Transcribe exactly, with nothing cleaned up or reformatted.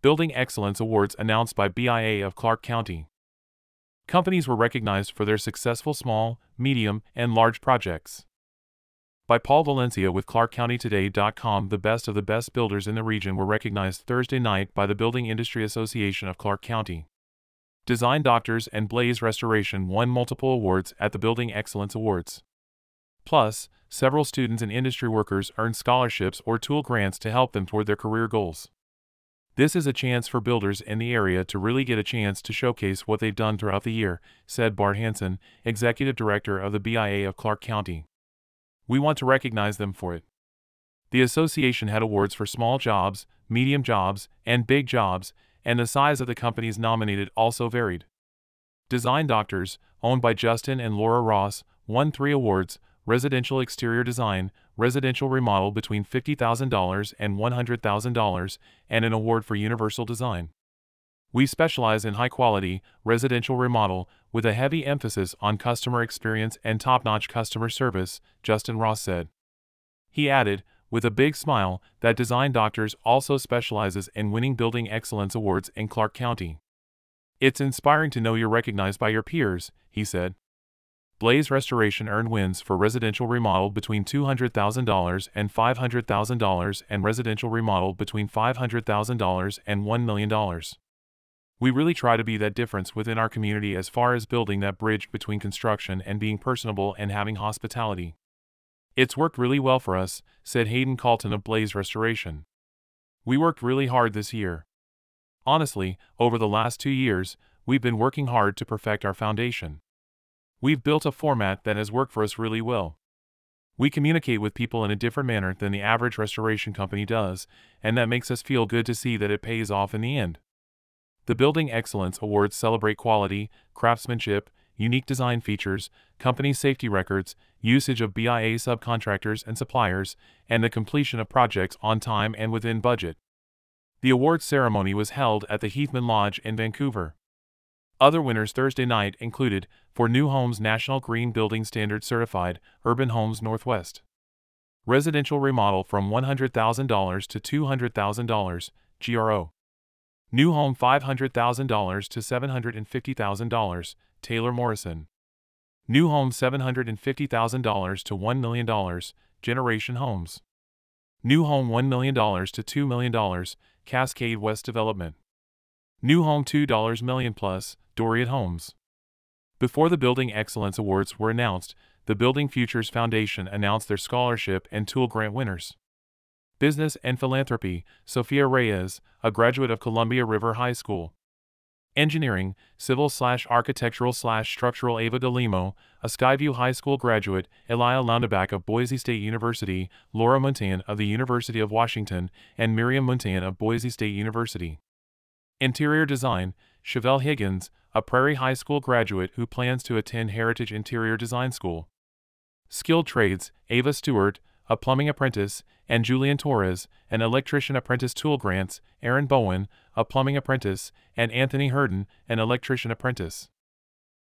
Building Excellence Awards announced by B I A of Clark County. Companies were recognized for their successful small, medium, and large projects. By Paul Valencia with Clark County Today dot com, the best of the best builders in the region were recognized Thursday night by the Building Industry Association of Clark County. Design Doctors and Blaze Restoration won multiple awards at the Building Excellence Awards. Plus, several students and industry workers earned scholarships or tool grants to help them toward their career goals. This is a chance for builders in the area to really get a chance to showcase what they've done throughout the year, said Bart Hansen, Executive Director of the B I A of Clark County. We want to recognize them for it. The association had awards for small jobs, medium jobs, and big jobs, and the size of the companies nominated also varied. Design Doctors, owned by Justin and Laura Ross, won three awards: residential exterior design, residential remodel between fifty thousand dollars and one hundred thousand dollars, and an award for universal design. We specialize in high-quality, residential remodel with a heavy emphasis on customer experience and top-notch customer service, Justin Ross said. He added, with a big smile, that Design Doctors also specializes in winning Building Excellence Awards in Clark County. It's inspiring to know you're recognized by your peers, he said. Blaze Restoration earned wins for residential remodel between two hundred thousand dollars and five hundred thousand dollars and residential remodel between five hundred thousand dollars and one million dollars. We really try to be that difference within our community as far as building that bridge between construction and being personable and having hospitality. It's worked really well for us, said Hayden Calton of Blaze Restoration. We worked really hard this year. Honestly, over the last two years, we've been working hard to perfect our foundation. We've built a format that has worked for us really well. We communicate with people in a different manner than the average restoration company does, and that makes us feel good to see that it pays off in the end. The Building Excellence Awards celebrate quality, craftsmanship, unique design features, company safety records, usage of B I A subcontractors and suppliers, and the completion of projects on time and within budget. The awards ceremony was held at the Heathman Lodge in Vancouver. Other winners Thursday night included, for new homes, National Green Building Standard Certified, Urban Homes Northwest. Residential remodel from one hundred thousand dollars to two hundred thousand dollars, G R O. New home five hundred thousand dollars to seven hundred fifty thousand dollars, Taylor Morrison. New home seven hundred fifty thousand dollars to one million dollars, Generation Homes. New home one million dollars to two million dollars, Cascade West Development. New home two million dollars plus, Doriat Homes. Before the Building Excellence Awards were announced, the Building Futures Foundation announced their scholarship and tool grant winners. Business and Philanthropy, Sophia Reyes, a graduate of Columbia River High School. Engineering, Civil-slash-Architectural-slash-Structural Ava DeLimo, a Skyview High School graduate, Elia Landaback of Boise State University, Laura Muntan of the University of Washington, and Miriam Muntan of Boise State University. Interior Design, Chevelle Higgins, a Prairie High School graduate who plans to attend Heritage Interior Design School. Skilled Trades, Ava Stewart, a plumbing apprentice, and Julian Torres, an electrician apprentice. Tool grants, Aaron Bowen, a plumbing apprentice, and Anthony Herden, an electrician apprentice.